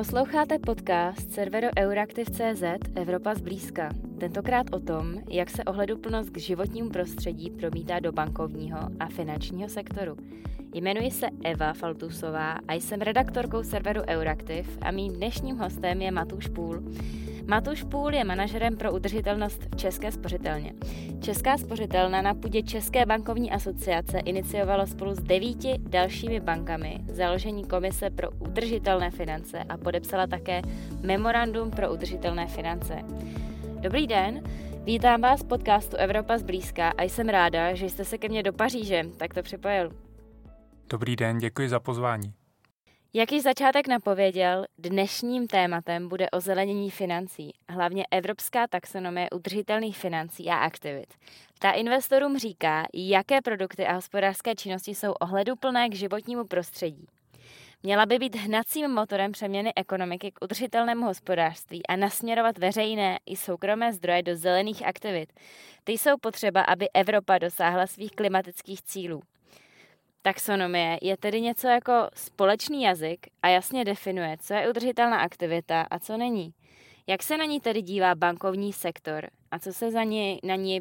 Posloucháte podcast serveru Euraktiv.cz Evropa zblízka. Tentokrát o tom, jak se ohleduplnost k životnímu prostředí promítá do bankovního a finančního sektoru. Jmenuji se Eva Faltusová a jsem redaktorkou serveru Euraktiv a mým dnešním hostem je Matúš Pšul. Matúš Pšul je manažerem pro udržitelnost v České spořitelně. Česká spořitelna na půdě České bankovní asociace iniciovala spolu s 9 dalšími bankami založení Komise pro udržitelné finance a podepsala také Memorandum pro udržitelné finance. Dobrý den, vítám vás v podcastu Evropa zblízka a jsem ráda, že jste se ke mně do Paříže takto připojil. Dobrý den, děkuji za pozvání. Jak již začátek napověděl, dnešním tématem bude ozelenění financí, hlavně evropská taxonomie udržitelných financí a aktivit. Ta investorům říká, jaké produkty a hospodářské činnosti jsou ohleduplné k životnímu prostředí. Měla by být hnacím motorem přeměny ekonomiky k udržitelnému hospodářství a nasměrovat veřejné i soukromé zdroje do zelených aktivit. Ty jsou potřeba, aby Evropa dosáhla svých klimatických cílů. Taxonomie je tedy něco jako společný jazyk a jasně definuje, co je udržitelná aktivita a co není. Jak se na ní tedy dívá bankovní sektor a co se na ní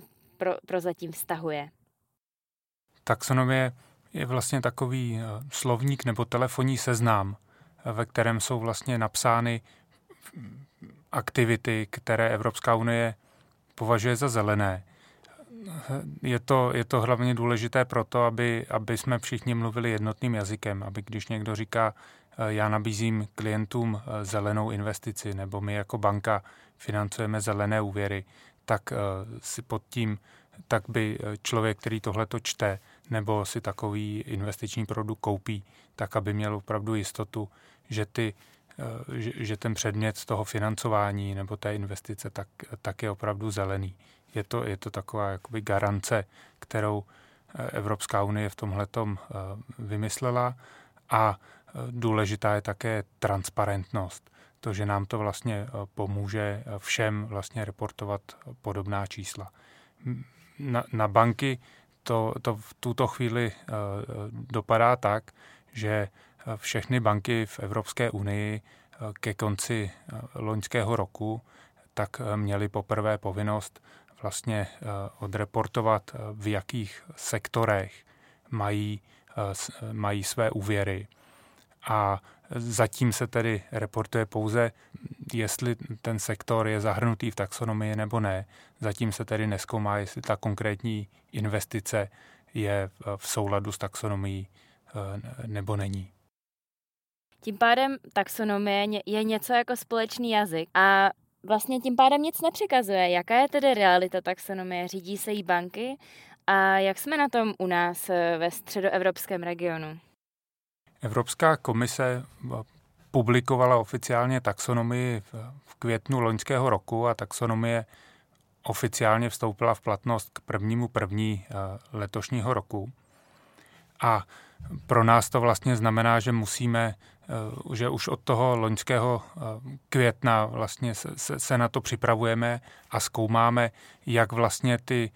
prozatím vztahuje? Taxonomie je vlastně takový slovník nebo telefonní seznám, ve kterém jsou vlastně napsány aktivity, které Evropská unie považuje za zelené. Je to hlavně důležité proto, aby jsme všichni mluvili jednotným jazykem, aby když někdo říká, já nabízím klientům zelenou investici, nebo my jako banka financujeme zelené úvěry, tak si pod tím, tak by člověk, který tohleto čte, nebo si takový investiční produkt koupí, tak aby měl opravdu jistotu, že ten předmět z toho financování nebo té investice tak je opravdu zelený. Je to taková jakoby garance, kterou Evropská unie v tomhletom vymyslela, a důležitá je také transparentnost. To, že nám to vlastně pomůže všem vlastně reportovat podobná čísla. Na banky to v tuto chvíli dopadá tak, že všechny banky v Evropské unii ke konci loňského roku tak měly poprvé povinnost vlastně odreportovat, v jakých sektorech mají své úvěry. A zatím se tedy reportuje pouze, jestli ten sektor je zahrnutý v taxonomii nebo ne. Zatím se tedy nezkoumá, jestli ta konkrétní investice je v souladu s taxonomií nebo není. Tím pádem taxonomie je něco jako společný jazyk a vlastně tím pádem nic nepřikazuje. Jaká je tedy realita taxonomie? Řídí se jí banky? A jak jsme na tom u nás ve středoevropském regionu? Evropská komise publikovala oficiálně taxonomii v květnu loňského roku a taxonomie oficiálně vstoupila v platnost k 1. letošního roku. A pro nás to vlastně znamená, že musíme, že už od toho loňského května vlastně se na to připravujeme a zkoumáme, jak vlastně ty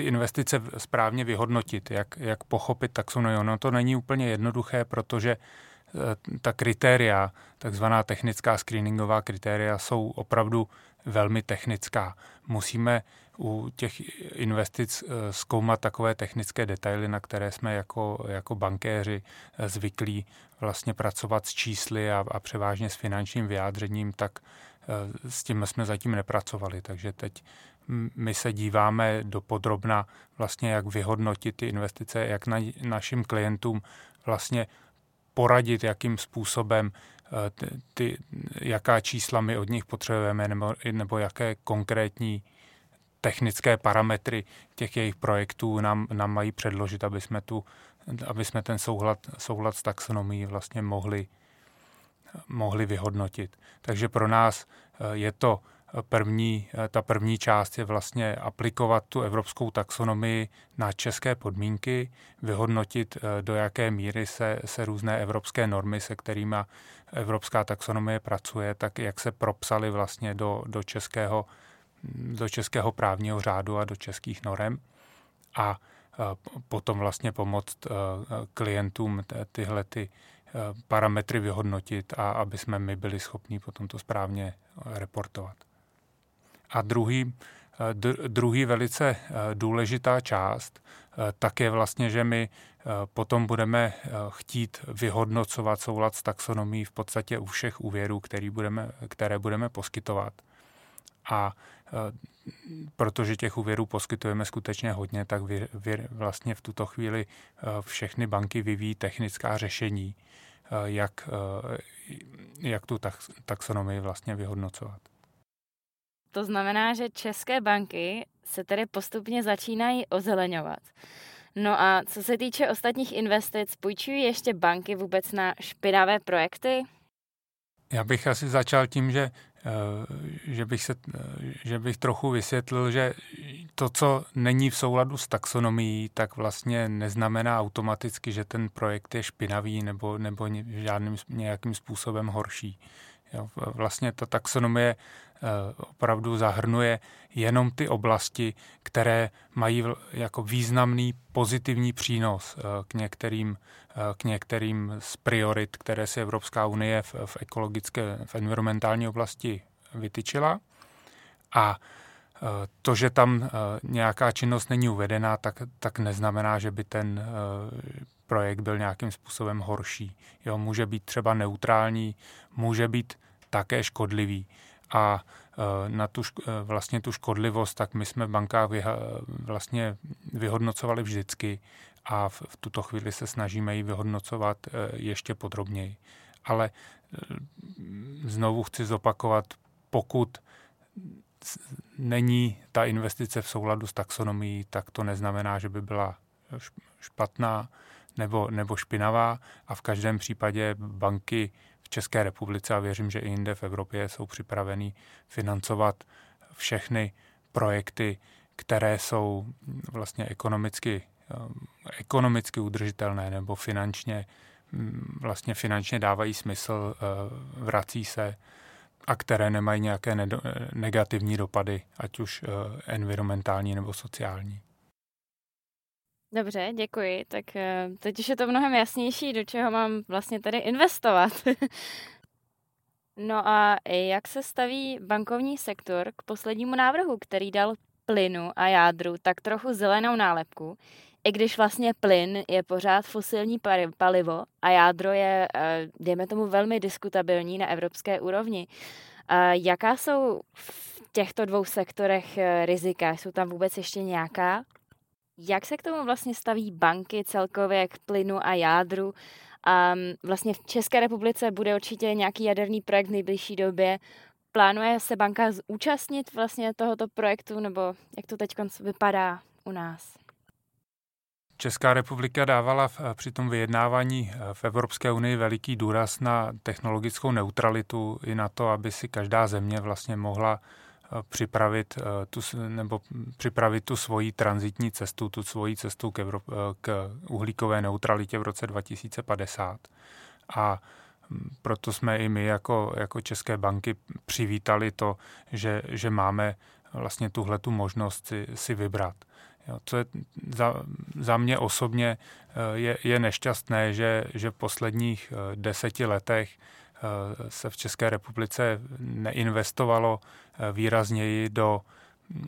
investice správně vyhodnotit, jak pochopit taxonomii. Ono to není úplně jednoduché, protože ta kritéria, takzvaná technická screeningová kritéria, jsou opravdu velmi technická. Musíme u těch investic zkoumat takové technické detaily, na které jsme jako bankéři zvyklí vlastně pracovat s čísly a převážně s finančním vyjádřením, tak s tím jsme zatím nepracovali. Takže teď my se díváme dopodrobna vlastně, jak vyhodnotit ty investice, jak našim klientům vlastně poradit, jakým způsobem jaká čísla my od nich potřebujeme, nebo jaké konkrétní technické parametry těch jejich projektů nám mají předložit, aby jsme ten souhlad s taxonomií vlastně mohli vyhodnotit. Takže pro nás je to ta první část je vlastně aplikovat tu evropskou taxonomii na české podmínky, vyhodnotit, do jaké míry se různé evropské normy, se kterými evropská taxonomie pracuje, tak jak se propsaly vlastně do českého právního řádu a do českých norem, a potom vlastně pomoct klientům tyhle ty parametry vyhodnotit a aby jsme my byli schopni potom to správně reportovat. A druhý velice důležitá část tak je vlastně, že my potom budeme chtít vyhodnocovat soulad s taxonomií v podstatě u všech úvěrů, které budeme poskytovat. A protože těch úvěrů poskytujeme skutečně hodně, tak vlastně v tuto chvíli všechny banky vyvíjí technická řešení, jak tu taxonomii vlastně vyhodnocovat. To znamená, že české banky se tedy postupně začínají ozeleňovat. No a co se týče ostatních investic, půjčují ještě banky vůbec na špinavé projekty? Já bych asi začal tím, že bych trochu vysvětlil, že to, co není v souladu s taxonomií, tak vlastně neznamená automaticky, že ten projekt je špinavý nebo žádným nějakým způsobem horší. Vlastně ta taxonomie opravdu zahrnuje jenom ty oblasti, které mají jako významný pozitivní přínos k některým z priorit, které si Evropská unie v ekologické, v environmentální oblasti vytyčila. A to, že tam nějaká činnost není uvedená, tak neznamená, že by ten projekt byl nějakým způsobem horší. Jo, může být třeba neutrální, může být také škodlivý. A na vlastně tu škodlivost, tak my jsme v bankách vlastně vyhodnocovali vždycky a v tuto chvíli se snažíme ji vyhodnocovat ještě podrobněji. Ale znovu chci zopakovat, pokud není ta investice v souladu s taxonomií, tak to neznamená, že by byla špatná nebo špinavá a v každém případě banky v České republice a věřím, že i jinde v Evropě jsou připraveny financovat všechny projekty, které jsou vlastně ekonomicky udržitelné nebo finančně dávají smysl, vrací se a které nemají nějaké negativní dopady, ať už environmentální nebo sociální. Dobře, děkuji. Tak teď už je to mnohem jasnější, do čeho mám vlastně tady investovat. No a jak se staví bankovní sektor k poslednímu návrhu, který dal plynu a jádru tak trochu zelenou nálepku, i když vlastně plyn je pořád fosilní palivo a jádro je, dejme tomu, velmi diskutabilní na evropské úrovni. Jaká jsou v těchto dvou sektorech rizika? Jsou tam vůbec ještě nějaká? Jak se k tomu vlastně staví banky celkově k plynu a jádru? Vlastně v České republice bude určitě nějaký jaderný projekt v nejbližší době. Plánuje se banka zúčastnit vlastně tohoto projektu, nebo jak to teď vypadá u nás? Česká republika dávala při tom vyjednávání v Evropské unii veliký důraz na technologickou neutralitu i na to, aby si každá země vlastně mohla připravit tu svoji tranzitní cestu, tu svoji cestu k uhlíkové neutralitě v roce 2050. A proto jsme i my jako české banky přivítali to, že máme vlastně tuhletu možnost si vybrat. Jo, to je za mě osobně je nešťastné, že v posledních 10 letech se v České republice neinvestovalo výrazněji do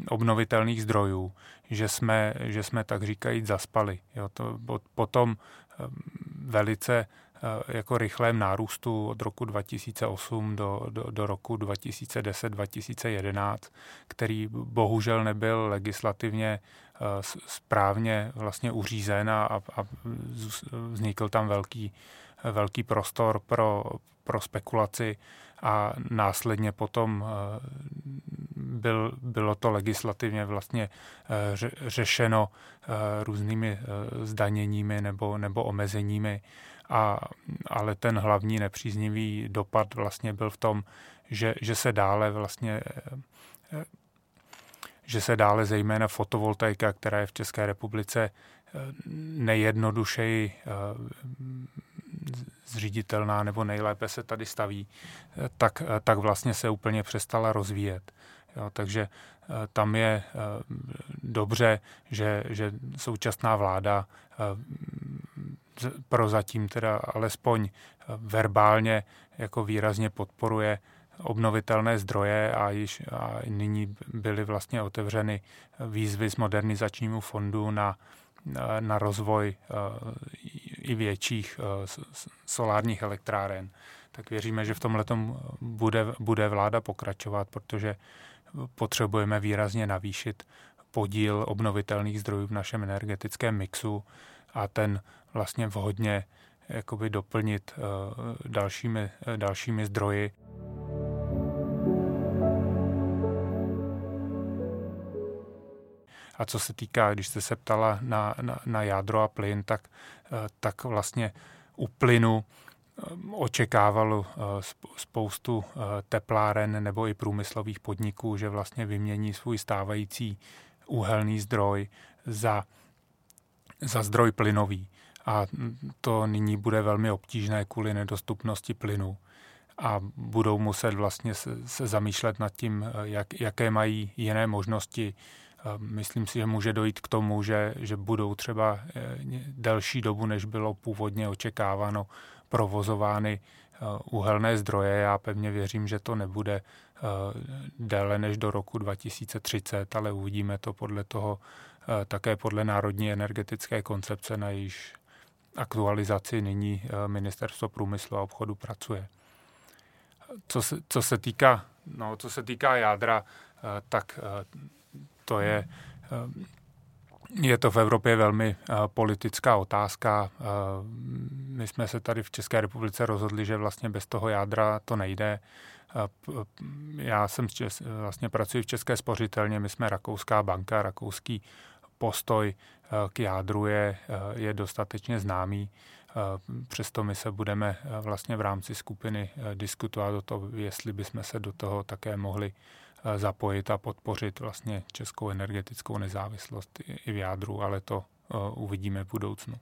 obnovitelných zdrojů, že jsme tak říkajíc zaspali. Jo, to potom velice jako rychlém nárůstu od roku 2008 do roku 2010-2011, který bohužel nebyl legislativně správně vlastně uřízen a vznikl tam velký prostor pro spekulaci a následně potom bylo to legislativně vlastně řešeno různými zdaněními nebo omezeními, ale ten hlavní nepříznivý dopad vlastně byl v tom, že se dále zejména fotovoltaika, která je v České republice nejjednodušeji zříditelná nebo nejlépe se tady staví, tak vlastně se úplně přestala rozvíjet. Jo, takže tam je dobře, že současná vláda prozatím teda alespoň verbálně jako výrazně podporuje obnovitelné zdroje a již a nyní byly vlastně otevřeny výzvy z modernizačnímu fondu na rozvoj i větších solárních elektráren. Tak věříme, že v tomhletom bude vláda pokračovat, protože potřebujeme výrazně navýšit podíl obnovitelných zdrojů v našem energetickém mixu a ten vlastně vhodně jakoby doplnit dalšími zdroji. A co se týká, když jste se ptala na jádro a plyn, tak vlastně u plynu očekávalo spoustu tepláren nebo i průmyslových podniků, že vlastně vymění svůj stávající uhelný zdroj za zdroj plynový. A to nyní bude velmi obtížné kvůli nedostupnosti plynu. A budou muset vlastně se zamýšlet nad tím, jaké mají jiné možnosti. Myslím si, že může dojít k tomu, že budou třeba delší dobu, než bylo původně očekáváno, provozovány uhelné zdroje. Já pevně věřím, že to nebude déle než do roku 2030, ale uvidíme to podle toho, také podle Národní energetické koncepce, na jejíž aktualizaci nyní Ministerstvo průmyslu a obchodu pracuje. Co se týká jádra, tak to je to v Evropě velmi politická otázka. My jsme se tady v České republice rozhodli, že vlastně bez toho jádra to nejde. Já vlastně pracuji v České spořitelně, my jsme rakouská banka, rakouský postoj k jádru je dostatečně známý. Přesto my se budeme vlastně v rámci skupiny diskutovat o tom, jestli bychom se do toho také mohli zapojit a podpořit vlastně českou energetickou nezávislost i v jádru, ale to uvidíme v budoucnu.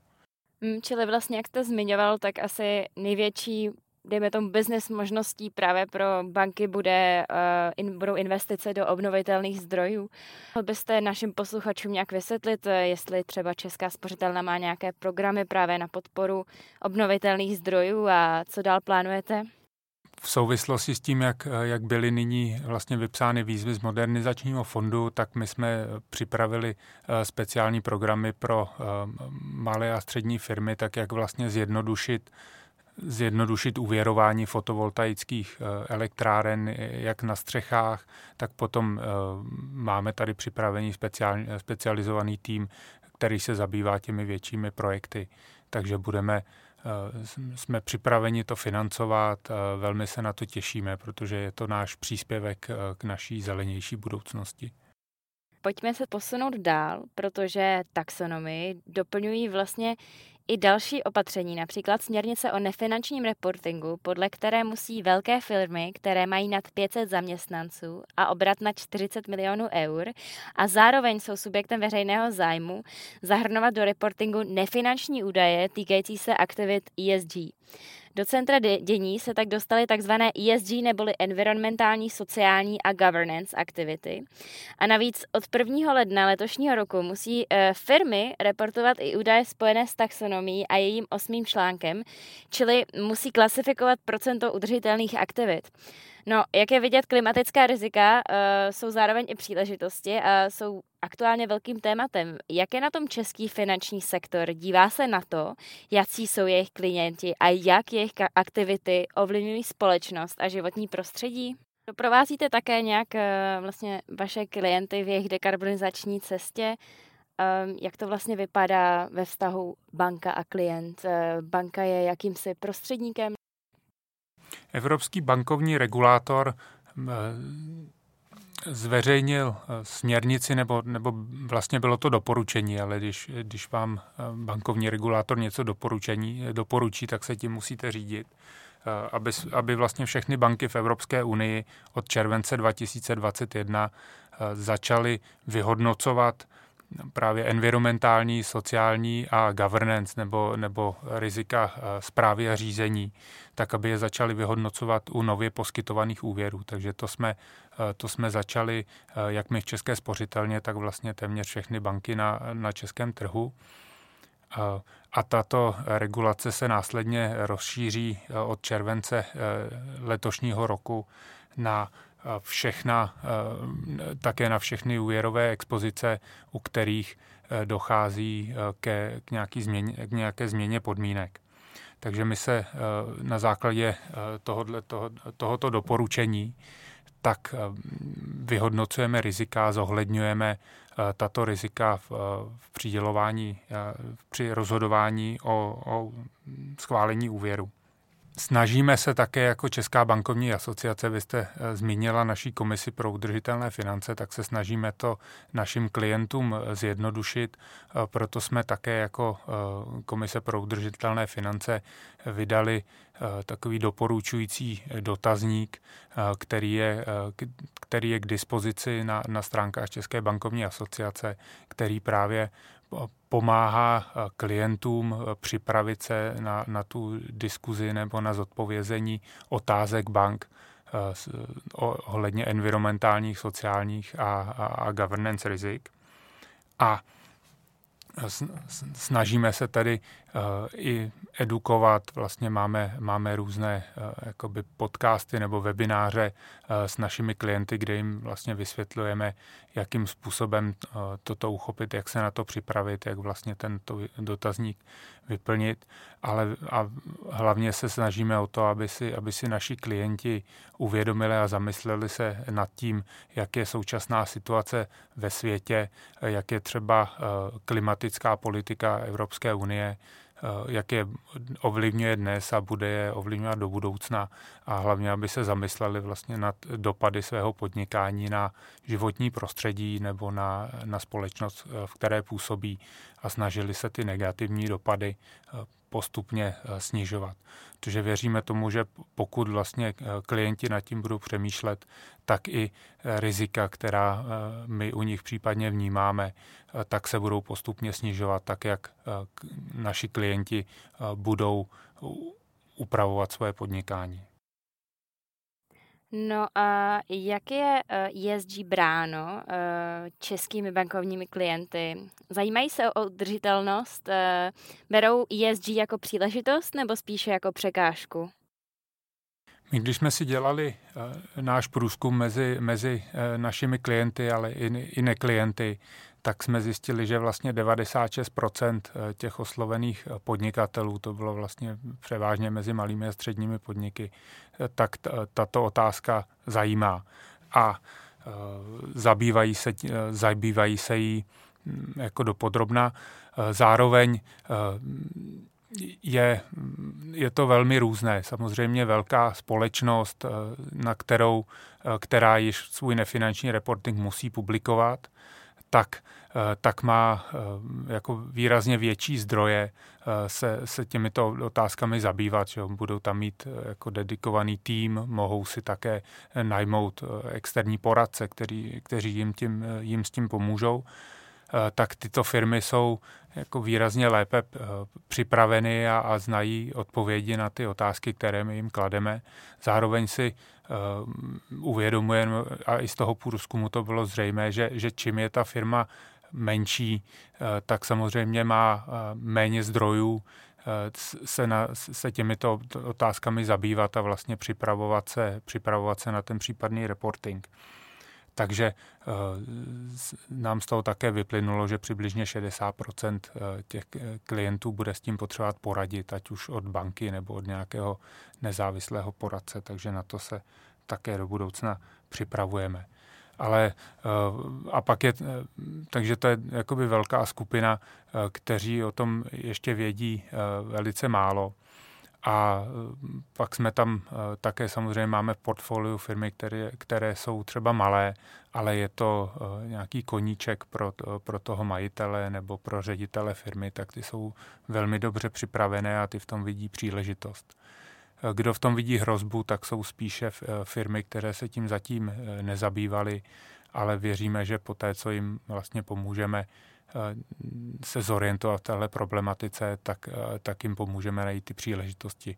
Čili vlastně, jak jste zmiňoval, tak asi největší, dejme tomu, business možností právě pro banky budou investice do obnovitelných zdrojů. Mohl byste našim posluchačům nějak vysvětlit, jestli třeba Česká spořitelna má nějaké programy právě na podporu obnovitelných zdrojů a co dál plánujete? V souvislosti s tím, jak byly nyní vlastně vypsány výzvy z modernizačního fondu, tak my jsme připravili speciální programy pro malé a střední firmy, tak jak vlastně zjednodušit uvěrování fotovoltaických elektráren jak na střechách, tak potom máme tady připravený specializovaný tým, který se zabývá těmi většími projekty. Takže jsme připraveni to financovat, velmi se na to těšíme, protože je to náš příspěvek k naší zelenější budoucnosti. Pojďme se posunout dál, protože taxonomii doplňují vlastně i další opatření, například směrnice o nefinančním reportingu, podle které musí velké firmy, které mají nad 500 zaměstnanců a obrat nad 40 milionů eur a zároveň jsou subjektem veřejného zájmu, zahrnovat do reportingu nefinanční údaje týkající se aktivit ESG. Do centra dění se tak dostaly tzv. ESG neboli environmentální, sociální a governance aktivity. A navíc od 1. ledna letošního roku musí firmy reportovat i údaje spojené s taxonomií a jejím 8. článkem, čili musí klasifikovat procento udržitelných aktivit. No, jak je vidět, klimatická rizika jsou zároveň i příležitosti a jsou aktuálně velkým tématem. Jak je na tom český finanční sektor? Dívá se na to, jací jsou jejich klienti a jak jejich aktivity ovlivňují společnost a životní prostředí? Doprovázíte také nějak vlastně vaše klienty v jejich dekarbonizační cestě? Jak to vlastně vypadá ve vztahu banka a klient? Banka je jakýmsi prostředníkem? Evropský bankovní regulátor zveřejnil směrnici, nebo vlastně bylo to doporučení, ale když vám bankovní regulátor něco doporučí, tak se tím musíte řídit, aby vlastně všechny banky v Evropské unii od července 2021 začaly vyhodnocovat právě environmentální, sociální a governance nebo rizika správy a řízení, tak aby je začali vyhodnocovat u nově poskytovaných úvěrů. Takže to jsme začali, jak my v České spořitelně, tak vlastně téměř všechny banky na českém trhu. A tato regulace se následně rozšíří od července letošního roku na všechny úvěrové expozice, u kterých dochází k nějaké změně podmínek. Takže my se na základě tohoto doporučení tak vyhodnocujeme rizika, zohledňujeme tato rizika v přidělování, při rozhodování o schválení úvěru. Snažíme se také jako Česká bankovní asociace, vy jste zmínila naší komisi pro udržitelné finance, tak se snažíme to našim klientům zjednodušit, proto jsme také jako komise pro udržitelné finance vydali takový doporučující dotazník, který je k dispozici na stránkách České bankovní asociace, který právě pomáhá klientům připravit se na tu diskuzi nebo na zodpovězení otázek bank ohledně environmentálních, sociálních a governance rizik. A snažíme se tady i edukovat, vlastně máme různé jakoby podcasty nebo webináře s našimi klienty, kde jim vlastně vysvětlujeme, jakým způsobem toto uchopit, jak se na to připravit, jak vlastně tento dotazník vyplnit, a hlavně se snažíme o to, aby si naši klienti uvědomili a zamysleli se nad tím, jak je současná situace ve světě, jak je třeba klimatická politika Evropské unie, jak je ovlivňuje dnes a bude je ovlivňovat do budoucna, a hlavně, aby se zamysleli vlastně nad dopady svého podnikání na životní prostředí nebo na společnost, v které působí, a snažili se ty negativní dopady postupně snižovat. Protože věříme tomu, že pokud vlastně klienti nad tím budou přemýšlet, tak i rizika, která my u nich případně vnímáme, tak se budou postupně snižovat, tak jak naši klienti budou upravovat svoje podnikání. No a jak je ESG bráno českými bankovními klienty? Zajímají se o udržitelnost? Berou ESG jako příležitost nebo spíše jako překážku? My, když jsme si dělali náš průzkum mezi našimi klienty, ale i neklienty, tak jsme zjistili, že vlastně 96% těch oslovených podnikatelů, to bylo vlastně převážně mezi malými a středními podniky, tak tato otázka zajímá. A zabývají se jí jako dopodrobna. Zároveň je to velmi různé. Samozřejmě velká společnost, která již svůj nefinanční reporting musí publikovat, tak má jako výrazně větší zdroje se těmito otázkami zabývat. Že budou tam mít jako dedikovaný tým, mohou si také najmout externí poradce, kteří jim s tím pomůžou. Tak tyto firmy jsou jako výrazně lépe připraveny a znají odpovědi na ty otázky, které my jim klademe. Zároveň si uvědomujeme, a i z toho průzkumu to bylo zřejmé, že čím je ta firma menší, tak samozřejmě má méně zdrojů se těmito otázkami zabývat a vlastně připravovat se na ten případný reporting. Takže nám z toho také vyplynulo, že přibližně 60% těch klientů bude s tím potřebovat poradit, ať už od banky nebo od nějakého nezávislého poradce, takže na to se také do budoucna připravujeme. Takže to je jakoby velká skupina, kteří o tom ještě vědí velice málo. A pak jsme tam také samozřejmě máme v portfoliu firmy, které jsou třeba malé, ale je to nějaký koníček pro toho majitele nebo pro ředitele firmy, tak ty jsou velmi dobře připravené a ty v tom vidí příležitost. Kdo v tom vidí hrozbu, tak jsou spíše firmy, které se tím zatím nezabývaly, ale věříme, že poté, co jim vlastně pomůžeme se zorientovat v téhle problematice, tak jim pomůžeme najít ty příležitosti,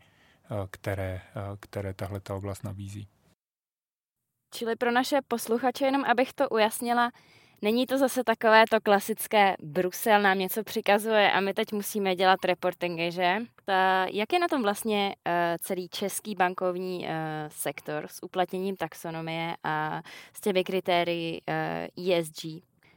které tahleta oblast nabízí. Čili pro naše posluchače, jenom abych to ujasnila, Není to zase takové to klasické Brusel nám něco přikazuje a my teď musíme dělat reportingy, že? Jak je na tom vlastně celý český bankovní sektor s uplatněním taxonomie a s těmi kritérii ESG?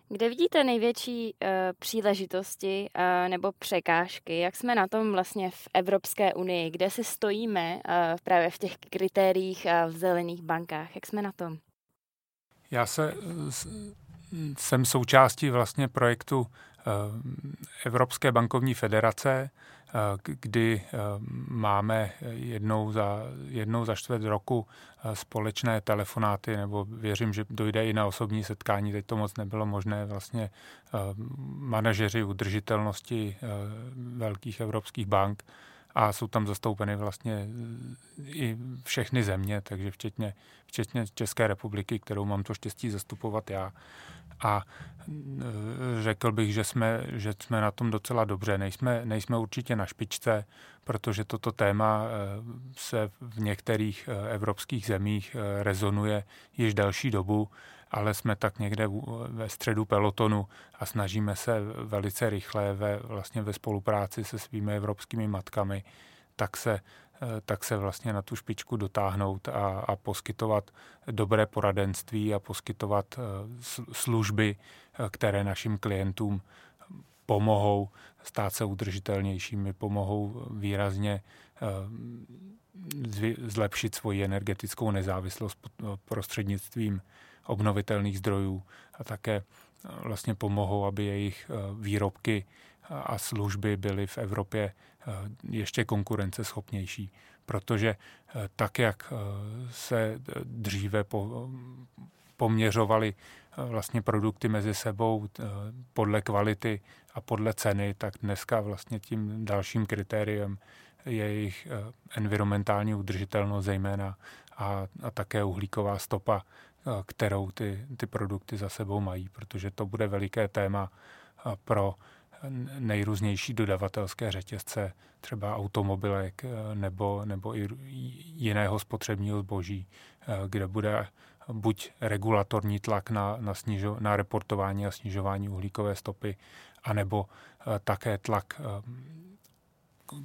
Kde vidíte největší příležitosti nebo překážky? Jak jsme na tom vlastně v Evropské unii? Kde si stojíme právě v těch kritériích a v zelených bankách? Jak jsme na tom? Já jsem součástí vlastně projektu Evropské bankovní federace, kdy máme jednou za čtvrt roku společné telefonáty, nebo věřím, že dojde i na osobní setkání, teď to moc nebylo možné, vlastně manažeři udržitelnosti velkých evropských bank a jsou tam zastoupeny vlastně i všechny země, takže včetně České republiky, kterou mám to štěstí zastupovat já. A řekl bych, že jsme na tom docela dobře. Nejsme určitě na špičce, protože toto téma se v některých evropských zemích rezonuje již delší dobu, ale jsme tak někde ve středu pelotonu a snažíme se velice rychle vlastně ve spolupráci se svými evropskými matkami tak se vlastně na tu špičku dotáhnout a poskytovat dobré poradenství a poskytovat služby, které našim klientům pomohou stát se udržitelnějšími, pomohou výrazně zlepšit svoji energetickou nezávislost prostřednictvím obnovitelných zdrojů a také vlastně pomohou, aby jejich výrobky a služby byly v Evropě ještě konkurenceschopnější, protože tak, jak se dříve poměřovaly vlastně produkty mezi sebou podle kvality a podle ceny, tak dneska vlastně tím dalším kritériem je jejich environmentální udržitelnost zejména a také uhlíková stopa, kterou ty produkty za sebou mají, protože to bude veliké téma pro nejrůznější dodavatelské řetězce, třeba automobilek nebo i jiného spotřebního zboží, kde bude buď regulatorní tlak na reportování a snižování uhlíkové stopy, anebo také tlak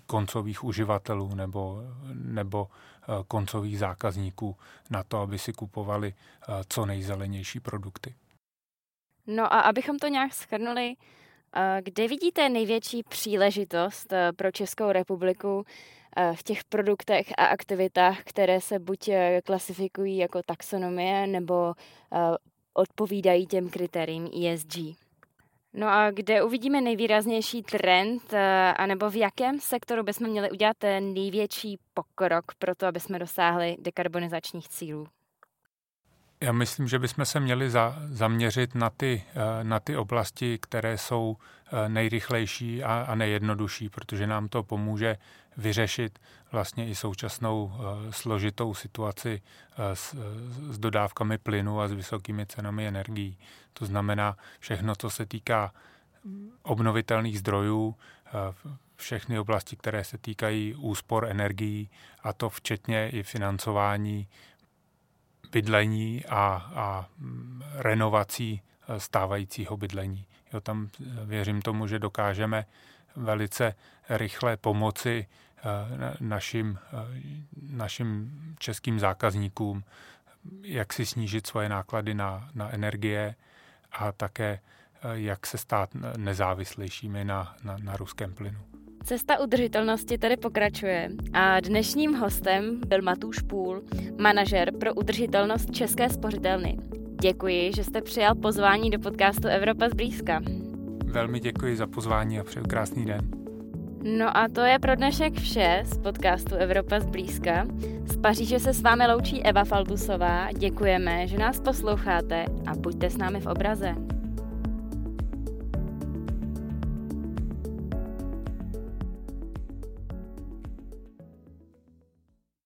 koncových uživatelů nebo koncových zákazníků na to, aby si kupovali co nejzelenější produkty. No a abychom to nějak shrnuli, kde vidíte největší příležitost pro Českou republiku v těch produktech a aktivitách, které se buď klasifikují jako taxonomie nebo odpovídají těm kritériím ESG? No a kde uvidíme nejvýraznější trend, anebo v jakém sektoru bychom měli udělat největší pokrok pro to, aby jsme dosáhli dekarbonizačních cílů? Já myslím, že bychom se měli zaměřit na ty oblasti, které jsou nejrychlejší a nejjednodušší, protože nám to pomůže vyřešit vlastně i současnou složitou situaci s dodávkami plynu a s vysokými cenami energií. To znamená všechno, co se týká obnovitelných zdrojů, všechny oblasti, které se týkají úspor energií, a to včetně i financování bydlení a renovací stávajícího bydlení. Jo, tam věřím tomu, že dokážeme velice rychle pomoci našim českým zákazníkům, jak si snížit svoje náklady na energie a také jak se stát nezávislejšími na ruském plynu. Cesta udržitelnosti tedy pokračuje a dnešním hostem byl Matúš Pšul, manažer pro udržitelnost České spořitelny. Děkuji, že jste přijal pozvání do podcastu Evropa zblízka. Velmi děkuji za pozvání a přeju krásný den. No a to je pro dnešek vše z podcastu Evropa zblízka. Z Paříže se s vámi loučí Eva Faltusová. Děkujeme, že nás posloucháte a buďte s námi v obraze.